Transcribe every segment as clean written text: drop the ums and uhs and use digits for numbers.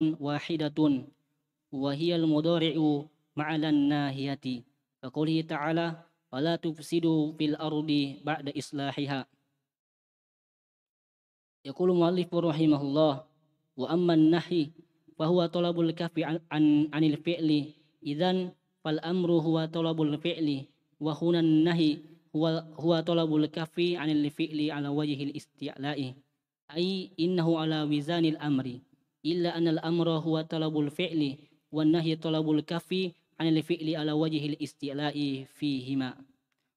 wahidatun wa hiya al-mudari'u ma'alan nahiyati fa qawlihi ta'ala wala tufsidu fil ardi ba'da islahiha. Yaqulu muallif rahimahullah wa amman nahi fa huwa talabul kafi anil fi'li idzan fal amru huwa talabul fi'li wa hunan nahi huwa talabul kafi anil fi'li ala wajhil isti'la'i ay innahu ala wizanil amri illa anal amra huwa talabul fi'li wan nahyi talabul kafi anil fi'li ala wajhil istila'i fihima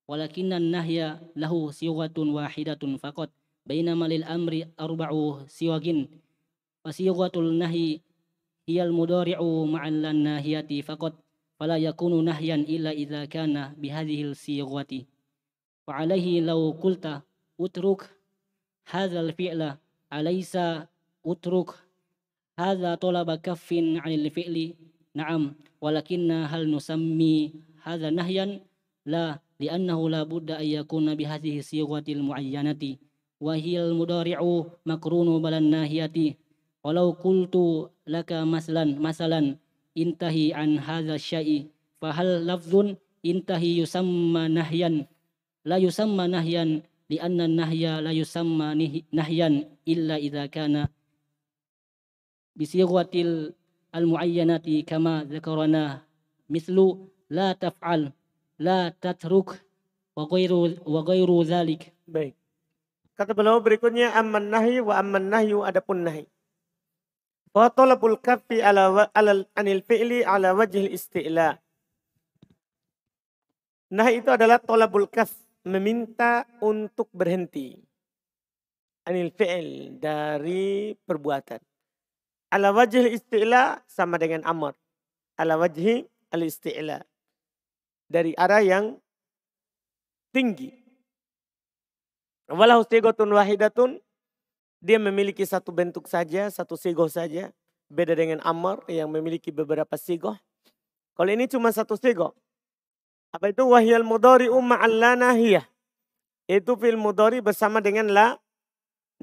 walakinna nahya lahu siwatun wahidatun faqat bainama lil amri arba'u siwagin wasiywatul nahyi hiyal mudari'u ma'al nahiyati faqat fala yakunu nahyan illa idza kana bihadhihil siwati wa alayhi law qulta utruk hadzal fi'la alaysa utruk hadza talaba kaffin 'anil fi'li na'am walakinna hal nusammi hadza nahyan la li'annahu la budda ay yakuna bi hadhihi siwatil mu'ayyanati wa hiyal mudari'u makrunu balan nahiyati walau qultu laka masalan intahi an hadza syai fa hal lafzun intahi yusamma nahyan la yusamma nahyan li'anna nahya la yusamma nahyan illa idza kana bisiwatil al-mu'ayyanati kama zakarana mislu la taf'al la tatruk wa ghairu zalik. Baik, kata beliau berikutnya amman nahi wa amman nahyu adapun nahi wa talabul kafi ala anil fi'li ala wajhil isti'la. Nahi itu adalah talabul kaf, meminta untuk berhenti anil fi'l, dari perbuatan. Ala wajhi isti'la sama dengan amar. Ala wajhi al-isti'la. Dari arah yang tinggi. Walau sigotun wahidatun. Dia memiliki satu bentuk saja, satu sigoh saja. Beda dengan amar yang memiliki beberapa sigoh. Kalau ini cuma satu sigoh. Apa itu? Wahiyal mudari'u ma'al la nahiyah. Itu fil mudari bersama dengan la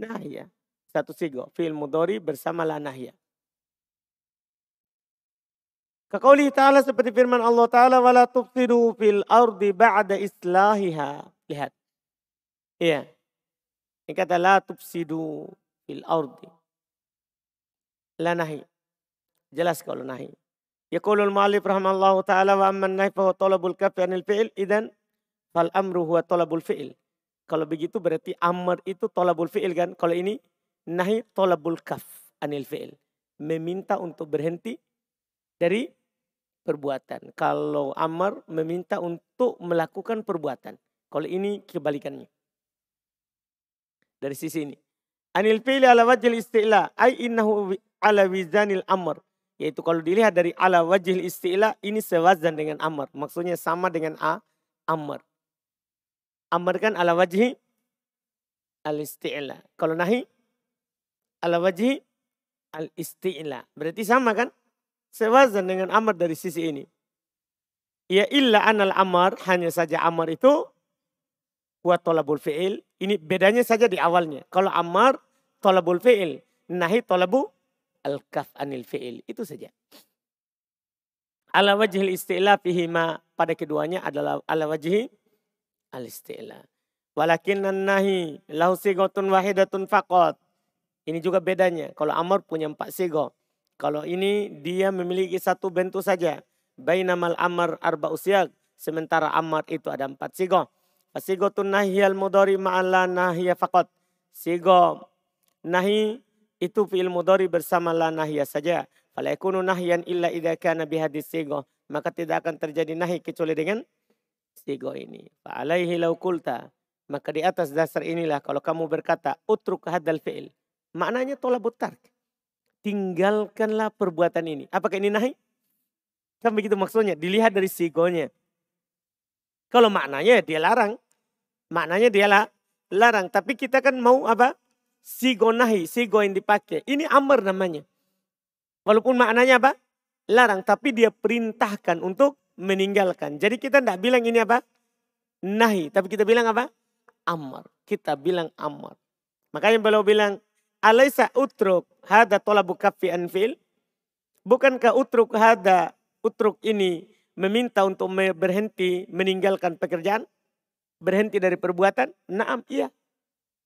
nahiyah. Satu sigoh. Fi'il mudhari bersama la nahya. Kaqaulih ta'ala seperti firman Allah ta'ala. Wala tufsidu fil ardi ba'da islahiha. Lihat. Iya. Ini kata la tufsidu fil ardi. La nahi. Jelas kalau nahi. Yaqulul mu'allif rahimallahu ta'ala wa amman nahi fa huwa talabul kafi anil fi'il. Idzan fal amru huwa talabul fi'il. Kalau begitu berarti amr itu talabul fi'il kan. Kalau ini nahi tolabul kaf anil fi'il. Meminta untuk berhenti dari perbuatan. Kalau amar meminta untuk melakukan perbuatan. Kalau ini kebalikannya. Dari sisi ini. Anil fi'il ala wajhil isti'la. Ay innahu ala wizanil amr. Yaitu kalau dilihat dari ala wajhil isti'la. Ini sewazan dengan amar. Maksudnya sama dengan amar. Amar kan ala wajhi al isti'la. Kalau nahi ala wajhi al-isti'la. Berarti sama kan? Sewazan dengan amar dari sisi ini. Ya illa anal amar, hanya saja amar itu wa tolabul fi'il. Ini bedanya saja di awalnya. Kalau amar tolabul fi'il. Nahi tolabu al-kaf anil fi'il. Itu saja. Ala wajhi al-isti'la fihima. Pada keduanya adalah ala wajhi al-isti'la. Walakinan nahi lahu sigotun wahidatun faqat. Ini juga bedanya. Kalau amar punya 4 sigoh. Kalau ini dia memiliki satu bentuk saja. Bainamal amar arba usyag. Sementara amar itu ada 4 sigoh. Sigotun nahiyal mudhari ma'ala nahiyah faqat. Sigoh nahi itu fi'il mudhari bersama la nahiyah saja. Fala yakunu nahyan illa idza kana bihadis sigoh. Maka tidak akan terjadi nahi kecuali dengan sigoh ini. Fa alaihi law qulta. Maka di atas dasar inilah kalau kamu berkata utruk hadal fi'il. Maknanya tolabut tark. Tinggalkanlah perbuatan ini. Apakah ini nahi? Kan begitu maksudnya. Dilihat dari sigonya. Kalau maknanya dia larang. Maknanya dia larang. Tapi kita kan mau apa? Sigo nahi. Sigo yang dipakai. Ini amr namanya. Walaupun maknanya apa? Larang. Tapi dia perintahkan untuk meninggalkan. Jadi kita tidak bilang ini apa? Nahi. Tapi kita bilang apa? Amr. Kita bilang amr. Makanya beliau bilang. Alaisa utruk hada tolabu kafi anfil. Bukankah utruk hada, utruk ini meminta untuk berhenti meninggalkan pekerjaan? Berhenti dari perbuatan? Naam, iya.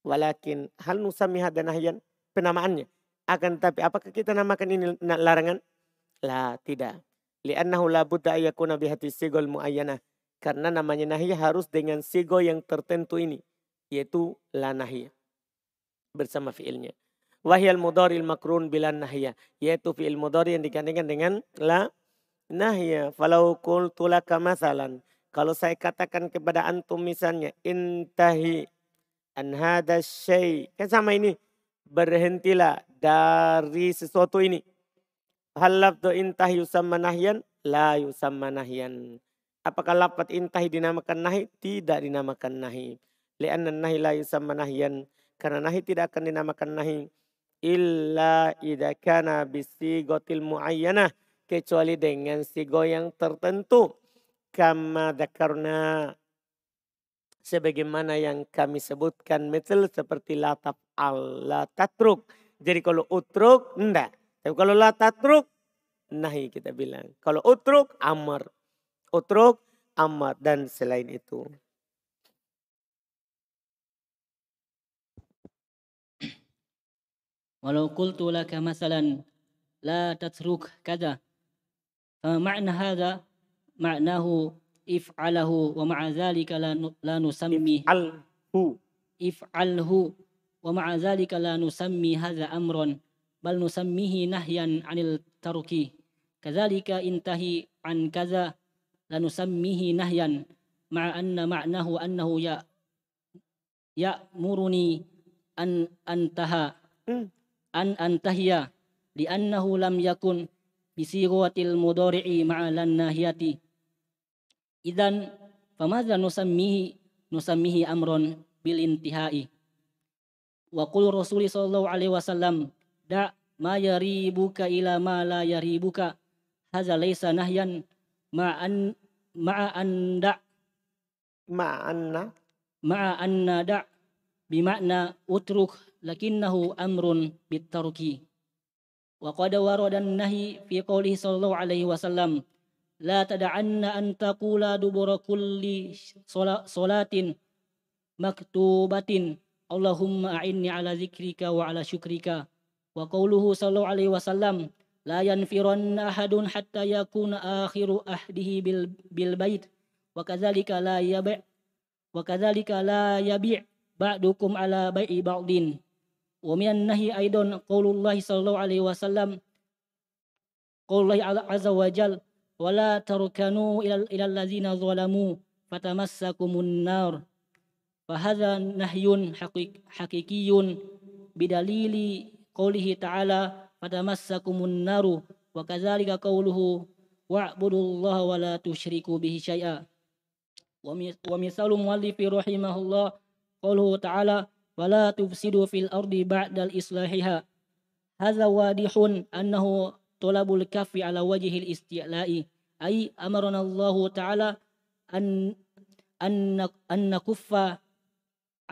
Walakin hal nusamiha dan nahyan, penamaannya. Akan tapi apakah kita namakan ini larangan? Lah, tidak. Li'annahu la budda ayakuna bihati sigol mu'ayyanah. Karena namanya nahiyah harus dengan sigo yang tertentu ini, yaitu la nahiyah bersama fiilnya. Wahyal mudhari'il makrun bila nahiyah, yaitu fiil mudhari yang digandengkan dengan la nahiyah. Falau qultu laka masalan, kalau saya katakan kepada antum misalnya intahi an hadha syai, kan sama ini, berhentilah dari sesuatu ini. Hal lafdhu intahi yusamma nahyan? La yusamma nahyan. Apakah lafadz intahi dinamakan nahi? Tidak dinamakan nahi. Li'anna nahi la yusamma nahyan. Karena nahi tidak akan dinamakan nahi. Illa idza kana bisigotil muayyanah. Kecuali dengan sigo yang tertentu. Kama dzakarna, sebagaimana yang kami sebutkan. Misal seperti la taf'al, la tatruk. Jadi kalau utruk, enggak. Tapi kalau la tatruk, nahi kita bilang. Kalau utruk, amar. Utruk, amar, dan selain itu. Walau qultu laka masalan la tatruk kada, fa ma'na hadha ma'nahu if'alahu wa ma'a dhalika la nusammi if'alhu, if'alhu wa ma'a dhalika la nusammi hadha amran bal nusammihi nahyan 'anil taruki kadzalika intahi an kaza lanusammihi nahyan ma'a anna ma'nahu annahu ya'muruni an antahiya li'annahu lam yakun bisighatil mudhari'i ma'a lan nahiyati idzan famadza nusammihi amron bil intihai. Wa qul rasulullah sallallahu alaihi wasallam da ma yaribuka ila ma la yaribuka hadza laysa nahyan ma'anna da' bimakna utruk lakinnahu amrun bittaruki. Wa qad waradan nahi fi qawlihi sallallahu alaihi wasallam la tada'anna an taqula dubura kulli salatin maktubatin Allahumma a'inni ala zikrika wa ala syukrika. Wa qawluhu sallallahu alaihi wasallam la yanfiranna ahadun hatta yakuna akhiru ahdihi bil bait wa kadzalika la yabi' ba'dukum ala bai'i ba'din. Wa minan nahi aidan qaulullah sallallahu alaihi wasallam qaulullah azza wa jalla wa la tarkanu ila allazina zalamu fatamassakumun nar. Fa hadza nahyun haqiqiyyun bidalili qaulihi ta'ala fatamassakumun naru wa kadzalika qauluhu wa'budullaha wa la tusyriku bihi syai'a. Wa misalu muallifi rahimahullah qauluhu ta'ala wa la tufsidu fil ardi ba'dal islahiha. Hadza wadihun annahu talabul kafi ala wajhil isti'la'i ay amarana Allah ta'ala an nakuffa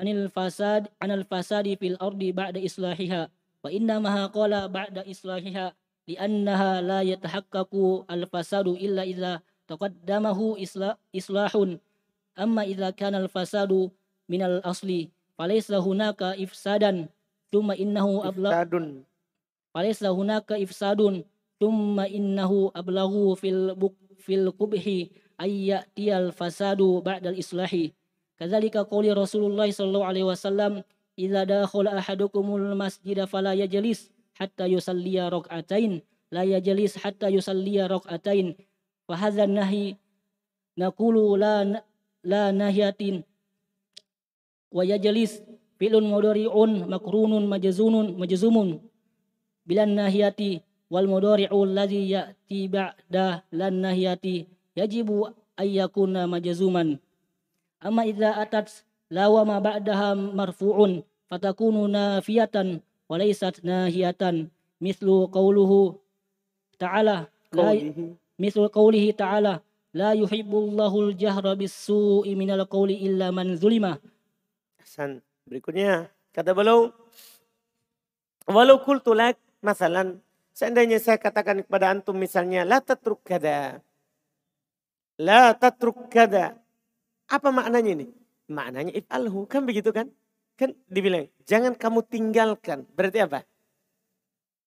anil fasadi fil ardi ba'da islahiha. Wa innamaha qala ba'da islahiha li'annaha la yatahaqqaqu al-fasadu illa idza taqaddamahu islahun amma idza kana al-fasadu min al-asli falaysa hunaka ifsadan thumma innahu ablaghu fil qubhi ayati al-fasadu ba'da al-islahi. Kadzalika qawli Rasulullah sallallahu alaihi wasallam idza dakhala ahadukumul masjida fala yajlis hatta yusalliya rak'atain la yajlis hatta yusalliya rak'atain fa hadza nahi naqulu la nahiyatin wa yajlis filun mudari'un makrunun majzumun bilan nahiyati wal mudari'u allazi ya'ti ba'da lan nahiyati yajibu ayyakuna majzuman amma idza atat lawa ma ba'daha marfu'un fatakunu nafiyatan wa laysat nahiyatan mislu qawlihi ta'ala la yuhibbullahul jahra bis-su'i minal qawli illa man zulima. Hasan, berikutnya kata beliau walau qultu lak masalan Seandainya saya katakan kepada antum misalnya, la tatruk kada. La tatruk kada. Apa maknanya ini? Maknanya if'alhu. Kan begitu kan? Kan dibilang, jangan kamu tinggalkan. Berarti apa?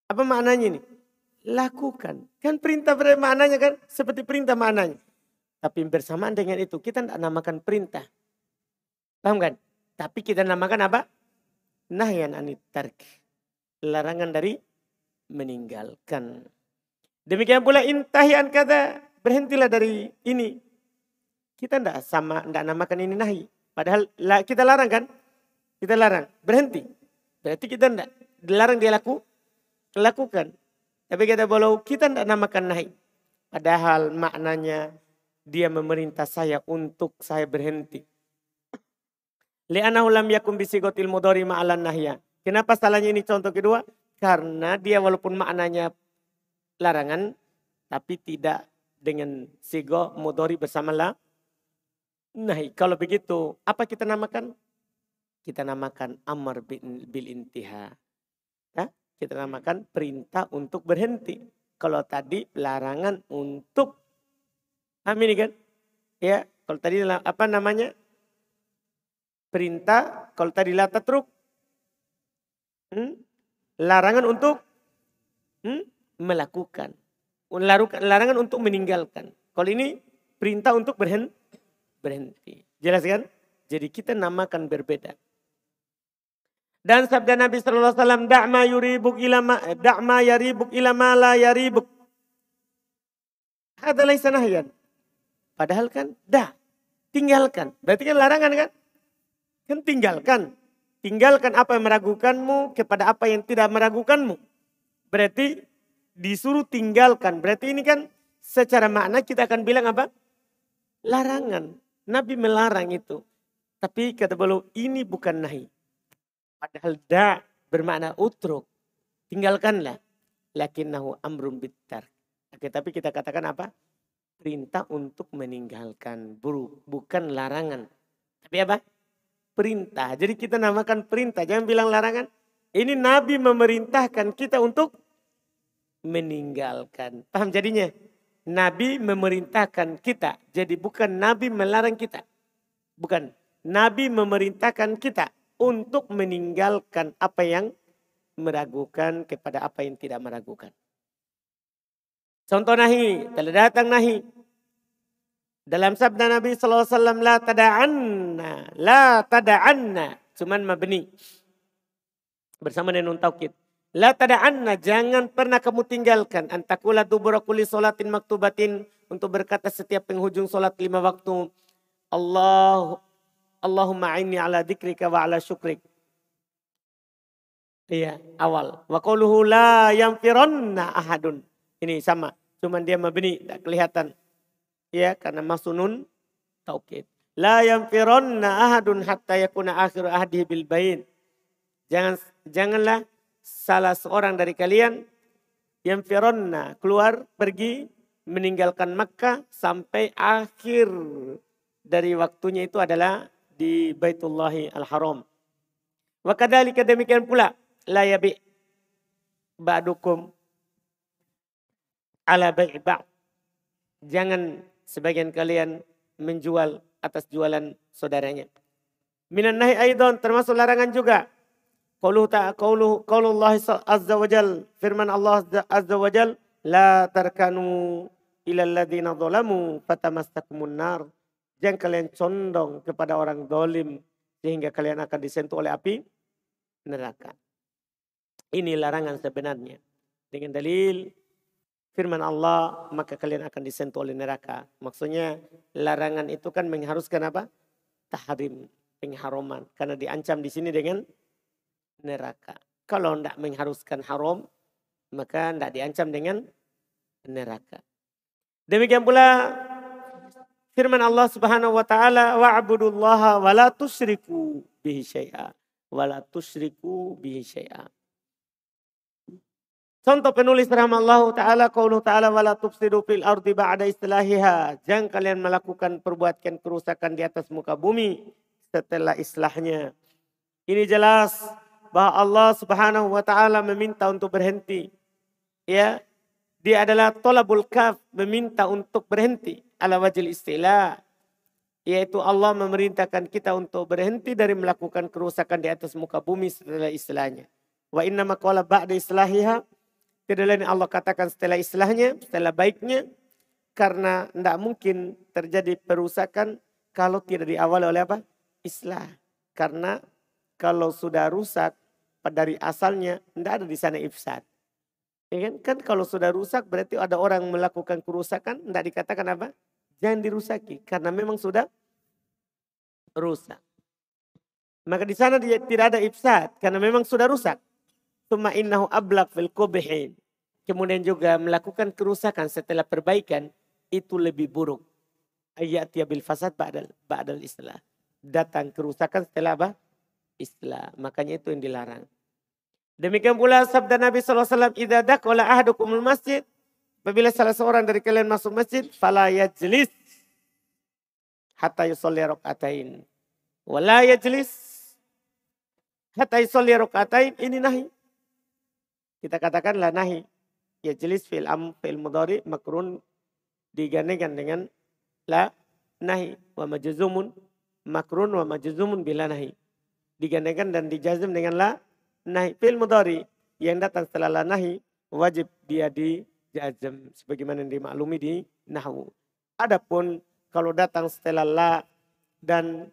Apa maknanya ini? Lakukan. Kan perintah maknanya kan? Seperti perintah maknanya. Tapi bersamaan dengan itu, kita tidak namakan perintah. Paham kan? Tapi kita namakan apa? Nahyan anit tark. Larangan dari meninggalkan. Demikian pula intahian kata, berhentilah dari ini. Kita tidak namakan ini nahi. Padahal kita larang kan? Kita larang, berhenti. Berarti kita tidak dilarang dia lakukan. Tapi kata beliau, kita tidak namakan nahi. Padahal maknanya dia memerintah saya untuk saya berhenti. Li'anahu lam yakum bisigotil mudhari ma'alan nahya. Kenapa salahnya ini contoh kedua? Karena dia walaupun maknanya larangan, tapi tidak dengan sigo mudhari bersama la nahi. Kalau begitu, apa kita namakan? Kita namakan amar bil intiha. Nah, kita namakan perintah untuk berhenti. Kalau tadi larangan untuk amin kan? Ya, kalau tadi apa namanya? Perintah, kalau tadi la tatruk. Larangan untuk melakukan. Larangan untuk meninggalkan. Kalau ini perintah untuk berhenti. Jelas kan? Jadi kita namakan berbeda. Dan sabda Nabi sallallahu alaihi wasallam, "Da' ma yuribuk ila ma da' ma yaribuk ila ma la yaribuk." Hadza laisa nahyan. Padahal kan tinggalkan. Berarti kan larangan kan? Kan tinggalkan. Tinggalkan apa yang meragukanmu kepada apa yang tidak meragukanmu. Berarti disuruh tinggalkan. Berarti ini kan secara makna kita akan bilang apa? Larangan. Nabi melarang itu. Tapi kata beliau ini bukan nahi. Padahal da' bermakna utruk. Tinggalkanlah. Lakinnahu amrun bitark. Oke, tapi kita katakan apa? Perintah untuk meninggalkan. Bukan larangan. Tapi apa? Perintah. Jadi kita namakan perintah. Jangan bilang larangan. Ini Nabi memerintahkan kita untuk meninggalkan. Paham jadinya? Nabi memerintahkan kita. Jadi bukan Nabi melarang kita. Bukan. Nabi memerintahkan kita untuk meninggalkan apa yang meragukan kepada apa yang tidak meragukan. Contoh nahi. Telah datang nahi. Dalam sabda Nabi sallallahu alaihi wasallam, la tada'anna, cuman mabni bersama dengan nun taukid. La tada'anna, jangan pernah kamu tinggalkan antakula dubura kulli salatin maktubatin, untuk berkata setiap penghujung salat 5 waktu, Allahumma inni ala dzikrika wa ala syukrik. Iya, awal. Wa qauluhu la yanfirunna ahadun. Ini sama, cuman dia mabni, tidak kelihatan. Ya, karena masunun taukid. La yanfirunna ahadun hatta yakuna akhiru ahdihi bil bayin. Janganlah salah seorang dari kalian yanfirunna, keluar, pergi, meninggalkan Makkah sampai akhir dari waktunya itu adalah di Baitullahi al-Haram. Wa kadzalika, demikian pula la yabi ba'dukum ala bai'i ba'd. Jangan sebagian kalian menjual atas jualan saudaranya. Minan nahi aidan, termasuk larangan juga. Qaulullah azza wa jal, firman Allah azza wa jal, la tarkanu ilal ladzina zalamu fatamassakumun nar. Jangan kalian condong kepada orang dolim sehingga kalian akan disentuh oleh api neraka. Ini larangan sebenarnya. Dengan dalil firman Allah, maka kalian akan disentuh oleh neraka. Maksudnya larangan itu kan mengharuskan apa? Tahrim, pengharuman. Karena diancam di sini dengan neraka. Kalau tidak mengharuskan haram, maka tidak diancam dengan neraka. Demikian pula firman Allah Subhanahu wa taala, wa'budullaha wa la tusyriku bihi syai'a. Wa la tusyriku bihi syai'a. Contoh penulis rahimahullah ta'ala, qauluhu ta'ala wala tufsidu fil ardi ba'da islahiha. Jangan kalian melakukan perbuatan kerusakan di atas muka bumi setelah islahnya. Ini jelas bahwa Allah Subhanahu wa taala meminta untuk berhenti. ya, dia adalah tolabul kaf, meminta untuk berhenti ala wajil istilah, yaitu Allah memerintahkan kita untuk berhenti dari melakukan kerusakan di atas muka bumi setelah istilahnya. Wa inna maqala ba'da islahiha, tidaklah ini Allah katakan setelah islahnya, setelah baiknya, karena tidak mungkin terjadi perusakan kalau tidak diawali oleh apa? Islah. Karena kalau sudah rusak dari asalnya, tidak ada di sana ifsad. Ya kan kalau sudah rusak berarti ada orang melakukan kerusakan, tidak dikatakan apa? Jangan dirusaki karena memang sudah rusak. Maka di sana dia tidak ada ifsad karena memang sudah rusak. Tsumma innahu ablaq fil qubhin. Kemudian juga melakukan kerusakan setelah perbaikan itu lebih buruk. Ayatiya bil fasad ba'dal islah. Datang kerusakan setelah apa? Islah. Makanya itu yang dilarang. Demikian pula sabda Nabi SAW, idza dakhala ahadukumul masjid, apabila salah seorang dari kalian masuk masjid, fala yajlis hatta yusolli rakaatain. Wala yajlis hatta yusolli rakaatain, ini nahi. Kita katakan la nahi. Yajlis fil mudhari makrun digandengkan dengan la nahi wa majzumun, makrun wa majzumun bila nahi. Digandengkan dan dijazm dengan la nahi fil mudhari yang datang setelah la nahi wajib dia dijazm sebagaimana dimaklumi di nahwu. Adapun kalau datang setelah la dan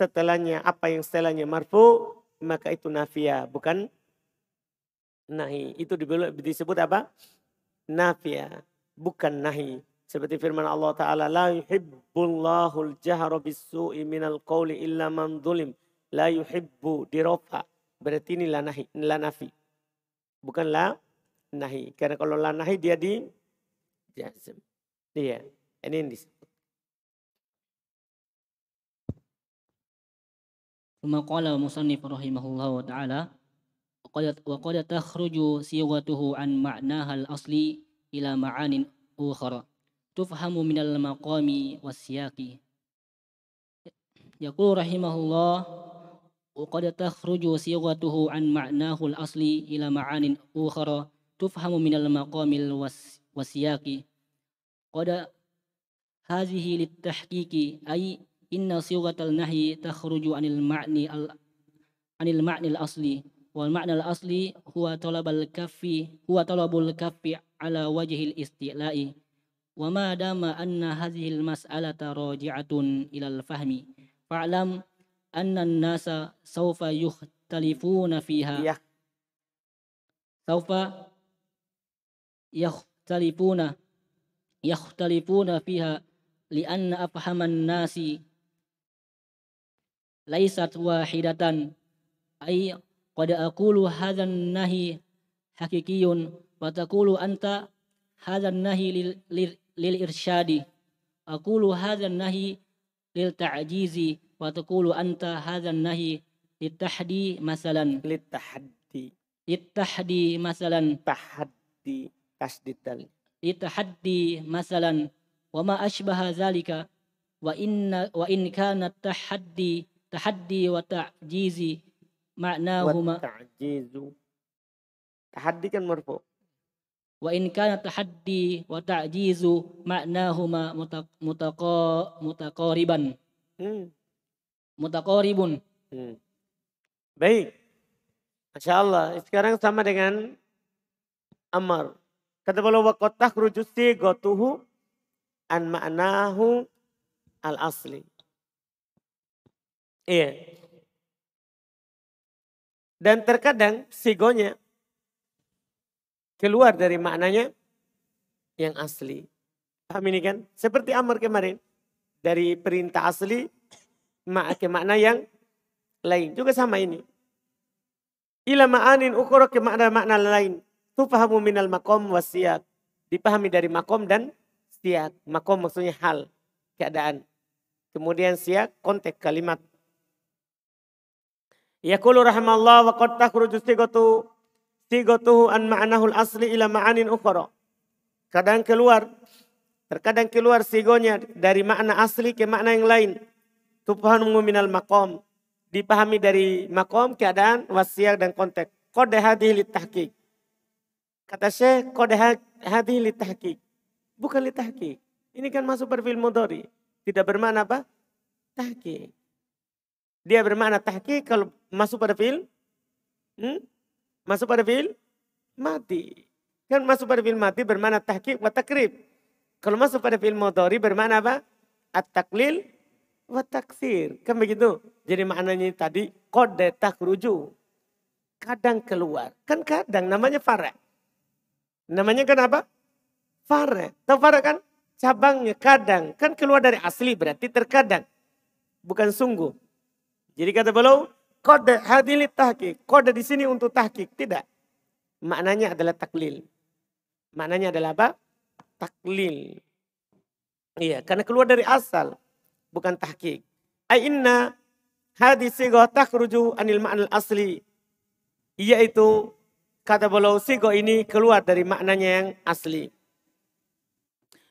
setelahnya apa yang setelahnya marfu, maka itu nafiyah bukan nahi. Itu disebut apa? Nafiyah bukan nahi. Seperti firman Allah Taala, la yuhibbullahul jahra bis-su'i minal qawli illa man zulim. La yuhibbu dirofa. Berarti ini la nafi. Bukan la nahi. Karena kalau la nahi dia di jazm. Iya. Ini yang disebut. Tsumma qala musannif rahimahullahu ta'ala. Wa qad takhruju sighatuhu an ma'naha al-asli ila ma'anin ukhra. Tufhamu minal maqami was-siyaqi. Yaqulu rahimahullah. وقد تخرج صيغته عن معناه الأصلي إلى معان أخرى تفهم من المقام والسياق قد هذه للتحقيق أي إن صيغة النهي تخرج عن المعنى الأصلي والمعنى الأصلي هو طلب الكف على وجه الاستعلاء وما دام أن هذه المسألة راجعة إلى الفهم فاعلم أن الناس سوف يختلفون فيها سوف يختلفون فيها لأن أفهام الناس ليست واحدة أي قد أقول هذا النهي حقيقي وتقول أنت هذا النهي للإرشاد أقول هذا النهي للتعجيز وتقول أنت هذا النهي للتحدي مثلا للتحدي مثلا تحدي تشديد للتحدي مثلا وما أشبه ذلك وإن كان التحدي والتعجيز معناهما تحدي كان مرفوع وإن كان التحدي والتعجيز معناهما متقاربا mutaqaribun. Baik. Masya Allah. Sekarang sama dengan amar. Kata beliau wa qad takhruju sighatuhu an ma'nahu al-asli. Iya. Dan terkadang sigonya keluar dari maknanya yang asli. Paham ini kan? Seperti amar kemarin. Dari perintah asli ke makna yang lain. Juga sama ini. Ila ma'anin ukhra ke makna-makna lain. Tufahamu minal makom wa siyaq. Dipahami dari makom dan siyaq. Makom maksudnya hal, keadaan. Kemudian siyaq konteks kalimat. Yaqulu rahimallah wa qad takhruju sighatuhu an ma'nahul asli ila ma'anin ukhra. Terkadang keluar sigonya dari makna asli ke makna yang lain. Tufhamu minal maqam, dipahami dari maqam, keadaan, wasiat dan konteks. Qad hadhihi litahqiq. Kata Syekh, qad hadhi litahqiq. Bukan litahqiq. Ini kan masuk berfil mudhari. Tidak bermakna apa? Tahqiq. Dia bermakna tahqiq kalau masuk pada fiil masuk pada fiil mati. Kan masuk pada fiil mati bermakna tahqiq wa takrib. Kalau masuk pada fiil mudhari bermakna apa? At-taqlil wa taksir. Kan begitu. Jadi maknanya tadi qad takhruju. Kadang keluar. Kan kadang namanya farah. Namanya kan apa? Fare. Tahu fare kan? Cabangnya kadang. Kan keluar dari asli berarti terkadang. Bukan sungguh. Jadi kata beliau, qad hadil tahqiq. Qad di sini untuk tahqiq. Tidak. Maknanya adalah taklil. Maknanya adalah apa? Taklil. Iya. Karena keluar dari asal. Bukan tahqiq. Ainna hadisigho takhruju anil ma'nal asli. Yaitu kata beliau sigo ini keluar dari maknanya yang asli.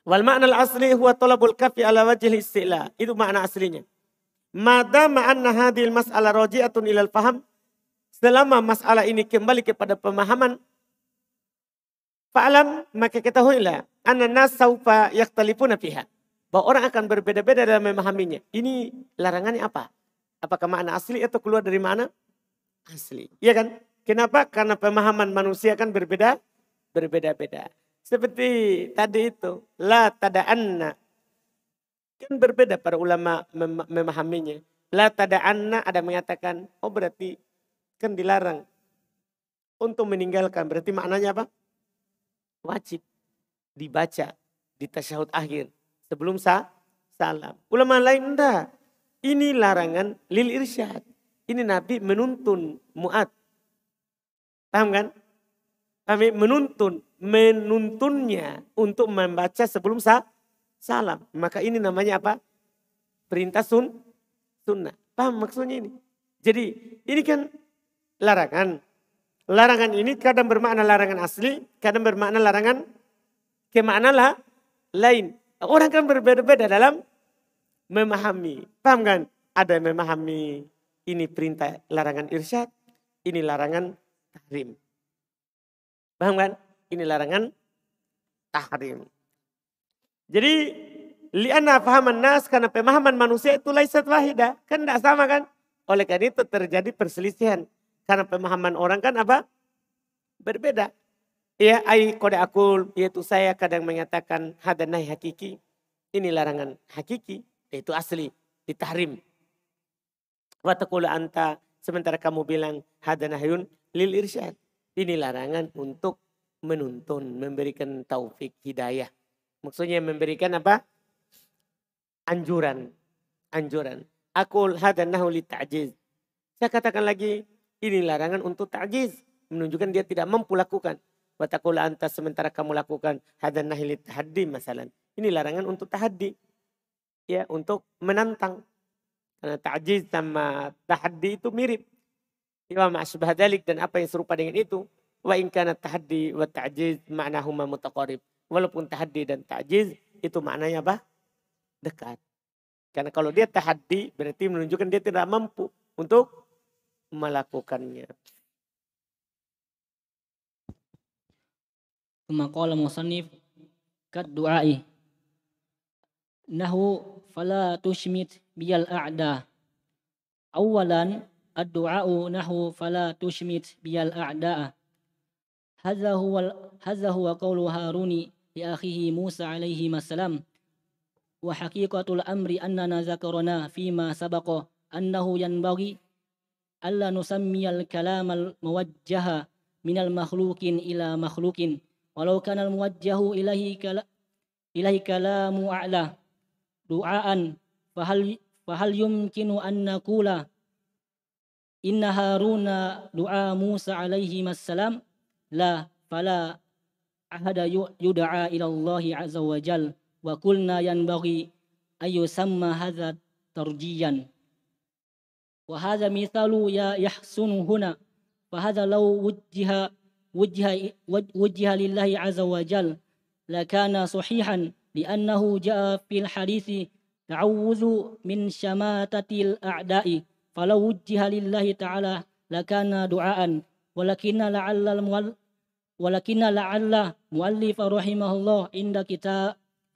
Wal ma'nal asli huwa talabul kafi ala wajhil istila. Itu makna aslinya. Madama anna hadhil mas'alah raji'atun ilal faham. Selama masalah ini kembali kepada pemahaman. Fa'alam maka ketahuilah anna nas saufa yakhtalifuna fiha. Bahwa orang akan berbeda-beda dalam memahaminya. Ini larangannya apa? Apakah makna asli atau keluar dari makna asli? Iya kan? Kenapa? Karena pemahaman manusia kan berbeda-beda. Seperti tadi itu, la tada'anna. Kan berbeda para ulama memahaminya. La tada'anna ada mengatakan, oh berarti kan dilarang untuk meninggalkan. Berarti maknanya apa? Wajib dibaca di tasyahud akhir sebelum salam. Ulama lain enggak. Ini larangan lil irsyad. Ini Nabi menuntun Mu'ad. Paham kan? Kami menuntunnya untuk membaca sebelum salam. Maka ini namanya apa? Perintah sunnah. Paham maksudnya ini? Jadi ini kan larangan. Larangan ini kadang bermakna larangan asli, kadang bermakna larangan kemakna lain. Orang kan berbeda-beda dalam memahami. Paham kan? Ada yang memahami ini perintah larangan irsyad, ini larangan tahrim. Paham kan? Ini larangan tahrim. Jadi li'anna fahaman nas, karena pemahaman manusia itu laisat wahida. Kan tidak sama kan? Oleh karena itu terjadi perselisihan. Karena pemahaman orang kan apa? Berbeda. Ya ai qad aqul, yaitu saya kadang mengatakan hadza nahi hakiki. Ini larangan hakiki, yaitu asli, ditahrim. Wa taqulu anta, sementara kamu bilang hadza nahyun lil irsyad. Ini larangan untuk menuntun, memberikan taufik hidayah. Maksudnya memberikan apa? Anjuran. Aqul hadza nahyu lit ta'jiz. Saya katakan lagi, ini larangan untuk ta'jiz, menunjukkan dia tidak mampu lakukan. Wa taqulu anta, sementara kamu lakukan hadza nahyu lit tahaddi masalan. Ini larangan untuk tahaddi. Ya, untuk menantang. Karena ta'jiz sama tahaddi itu mirip. Wa ma asbah dzalik, dan apa yang serupa dengan itu. Wa in kana tahaddi wa ta'jiz ma'nahuma mutaqarib. Walaupun tahaddi dan ta'jiz itu maknanya apa? Dekat. Karena kalau dia tahaddi berarti menunjukkan dia tidak mampu untuk melakukannya. Kama qala musannif kad du'ai nahu fala tushmit biyal a'da. Awalan ad-du'a'u nahu fala tushmit biyal a'da'a. Hadza huwa qawlu Haruni li akhihi Musa alaihi masalam. Wa haqiqatul amri annana zakarana fima sabaqa annahu yanbaghi alla nusammiyal kalamal muwajjaha minal makhlukin ila makhlukin walau kanal muwajjahu ilahi kalamu a'la du'aan fahal yumkinu an naqula inna Haruna du'a Musa alaihi masalam la fala ahada yud'a ila Allah azza wa jal wa kulna yanbaghi ayusamma hadza tarjiyan wa hadza mithalu ya yahsunu huna fa hadza law wujjiha lillahi azza wa jal la kana sahihan li annahu jaa fil hadithi ta'awuzu min syamatatil a'da'i. Falau wujjiha lillahi ta'ala lakana du'aan. Walakinna la'allal walakinna la'alla muallif rahimahullah inda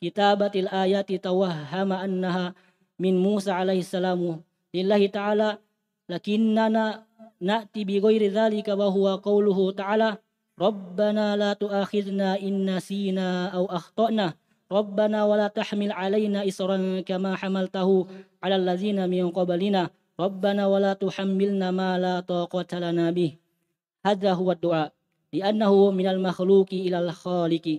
kitabatil ayati tawahhama annaha min Musa alaihi salamu lillahi ta'ala lakinnana na'ti bi ghairi dhalika wa huwa qawluhu ta'ala rabbana la tu'akhidna in nasina aw akhtana rabbana wa la tahmil alaina isran kama hamaltahu 'alal ladzina min qablina rabbana wa la tuhammilna ma la taqata lana bih. Hadza huwa ad-du'a li'annahu minal makhluqi ilal khaliqi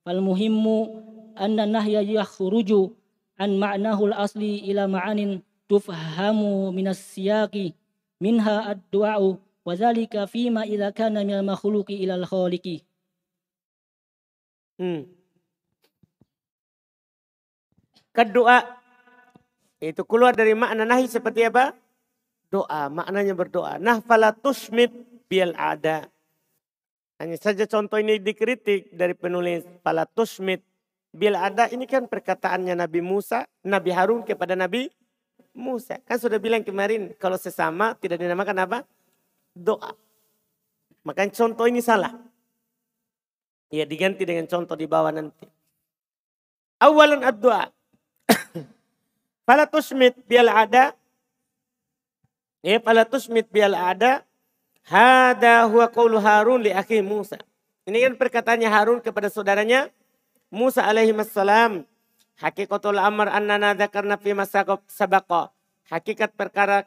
fal muhimmu anna nahya yakhruju an ma'nahul asli ila ma'anin tufhamu minas siyaqi minha ad-du'a'u wa dhalika fima idza kana minal makhluqi ilal khaliqi. Kedua itu keluar dari makna nahi seperti apa? Doa, maknanya berdoa. Nah, fala tusmit bil ada. Hanya saja contoh ini dikritik dari penulis. Fala tusmit bil ada ini kan perkataannya Nabi Musa, Nabi Harun kepada Nabi Musa. Kan sudah bilang kemarin kalau sesama tidak dinamakan apa? Doa. Makanya contoh ini salah. Ya, diganti dengan contoh di bawah nanti. Awalan ad-doa. Fala tusmit bil ada, ya fala tusmit bil ada, hada huwa qaulu Harun li akhi Musa. Ini kan perkataannya Harun kepada saudaranya Musa alaihi wassalam. Hakikatul amr annana dzakarna fi masaqab sabaqa. Hakikat perkara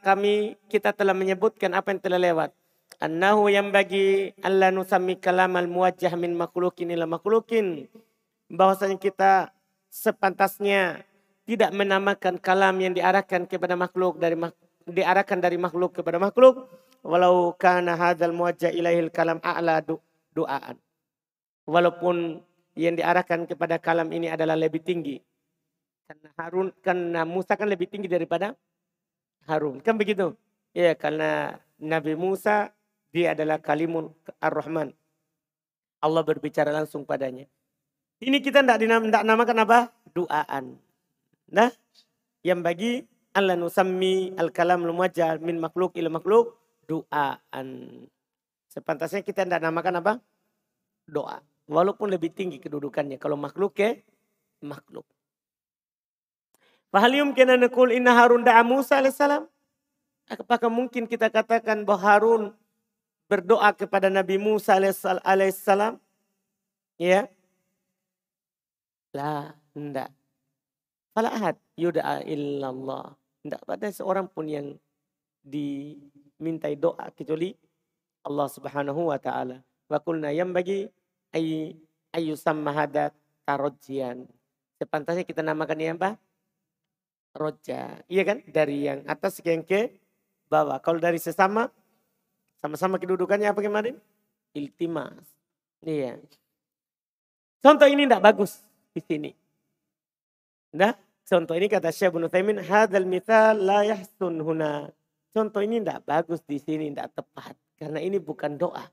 kita telah menyebutkan apa yang telah lewat. Annahu yang bagi alla nusammi kalamal muwajjah min makhluqin ila makhluqin. Bahwasanya kita sepantasnya tidak menamakan kalam yang diarahkan kepada makhluk diarahkan dari makhluk kepada makhluk, walau kana hadzal muwajjah ilaihil kalam a'la du'aan, walaupun yang diarahkan kepada kalam ini adalah lebih tinggi, karena Musa kan lebih tinggi daripada Harun, kan begitu ya, karena Nabi Musa dia adalah kalimul ar-Rahman, Allah berbicara langsung padanya. Ini kita tidak namakan apa? Du'aan. Nah, yang bagi Allah nusammi al-kalam lumajjal min makhluk ila makhluk du'aan. Sepantasnya kita tidak namakan apa? Doa. Walaupun lebih tinggi kedudukannya. Kalau makhluk ya makhluk. Fahal yumkina naqul inna Harun da'a Musa alaihissalam. Apakah mungkin kita katakan bahwa Harun berdoa kepada Nabi Musa alaihissalam? Ya. La, tidak. Fala ahad yuda'a illallah. Tidak ada seorang pun yang dimintai doa kecuali Allah Subhanahu wa ta'ala. Wa qulna yanbaghi ayyusamma hadza tarajjian. Sepantasnya kita namakan ini apa? Roja. Iya kan? Dari yang atas ke bawah. Kalau dari sesama, sama-sama kedudukannya apa kemarin? Iltimas. Iya. Contoh ini tidak bagus di sini. Nah, contoh ini kata Syekh Ibnu Utsaimin, hadzal mithal la yahsun huna. Contoh ini tidak bagus di sini, tidak tepat karena ini bukan doa.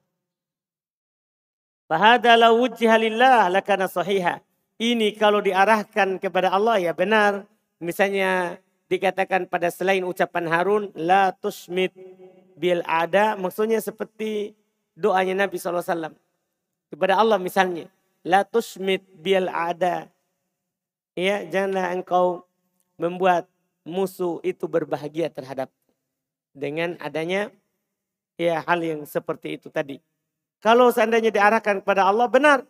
Fa hadza law wujjiha lillah lakana sahiha. Ini kalau diarahkan kepada Allah ya benar. Misalnya dikatakan pada selain ucapan Harun la tusmit bil ada, maksudnya seperti doanya Nabi sallallahu alaihi wasallam kepada Allah misalnya. La tusmit bil ada. Ya, janganlah engkau membuat musuh itu berbahagia terhadap dengan adanya ya hal yang seperti itu tadi. Kalau seandainya diarahkan kepada Allah benar.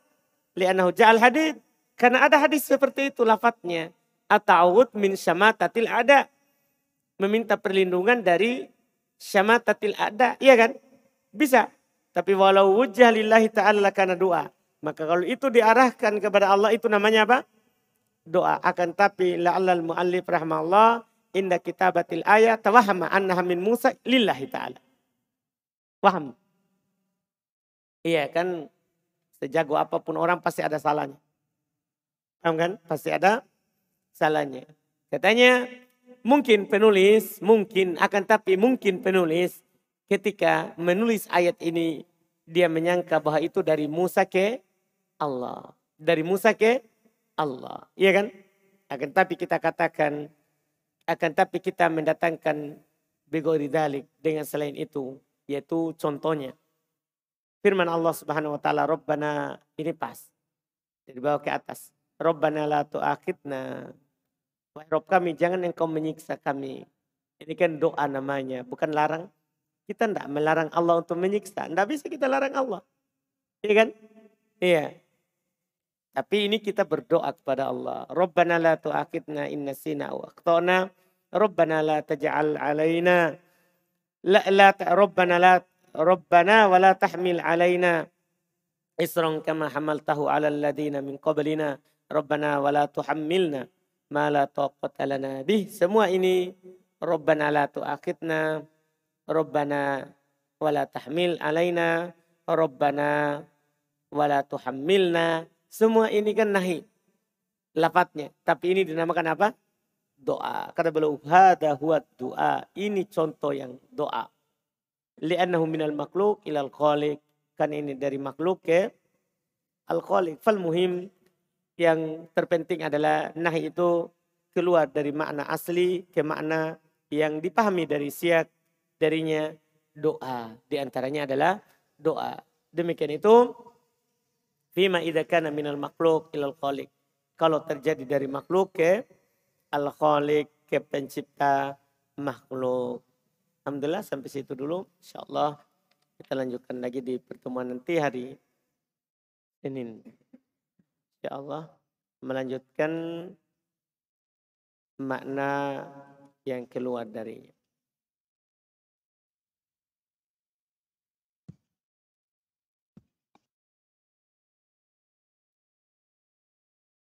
Li'annahu ja'al hadid. Karena ada hadis seperti itu lafadznya. Ata'ud min syamatatil ada. Meminta perlindungan dari syamatatil ada. Iya kan? Bisa. Tapi walau wujjah lillahi ta'ala kana doa. Maka kalau itu diarahkan kepada Allah itu namanya apa? Doa. Akan tapi la'allal mu'allif rahmallah inda kitabatil ayat tawahama annaha min Musa lillahi ta'ala. Waham. Iya kan, sejago apapun orang pasti ada salahnya. Paham kan? Pasti ada salahnya. Katanya mungkin penulis ketika menulis ayat ini dia menyangka bahwa itu dari Musa ke Allah. Dari Musa ke Allah. Iya kan? Akan tapi kita mendatangkan bigori dalik dengan selain itu. Yaitu contohnya. firman Allah Subhanahu wa taala, Rabbana, ini pas dari bawah ke atas. Rabbana la tu'akhidna, wahai Rabb kami, jangan engkau menyiksa kami. Ini kan doa namanya, bukan larang. Kita tidak melarang Allah untuk menyiksa. Tidak bisa kita larang Allah. Iya kan? Iya. Tapi ini kita berdoa kepada Allah. Rabbana la tu'akhidna inna sina wa akhtana. Rabbana la taj'al alaina. Rabbana wa la tahmil alaina isran kama hamaltahu ala alladhina min qablina. Rabbana wa la tuhammilna ma la taqata lana bih. Semua ini Rabbana la tu'akhidna, Rabbana wa la tahmil alaina, Rabbana wa la tuhammilna. Semua ini kan nahi lafadznya, tapi ini dinamakan apa? Doa. Kata beliau, hada huwa doa. Ini contoh yang doa. Li'annahu minal makhluk ilal khaliq. Kan ini dari makhluk ke al khaliq. Fal muhim, yang terpenting adalah nahi itu keluar dari makna asli ke makna yang dipahami dari siyak darinya doa. Di antaranya adalah doa. Demikian itu bima idza kana minal makhluk ilal khaliq. Kalau terjadi dari makhluk ke al khaliq, ke pencipta makhluk. Alhamdulillah, sampai situ dulu. Insyaallah kita lanjutkan lagi di pertemuan nanti hari Senin. Insyaallah melanjutkan makna yang keluar darinya.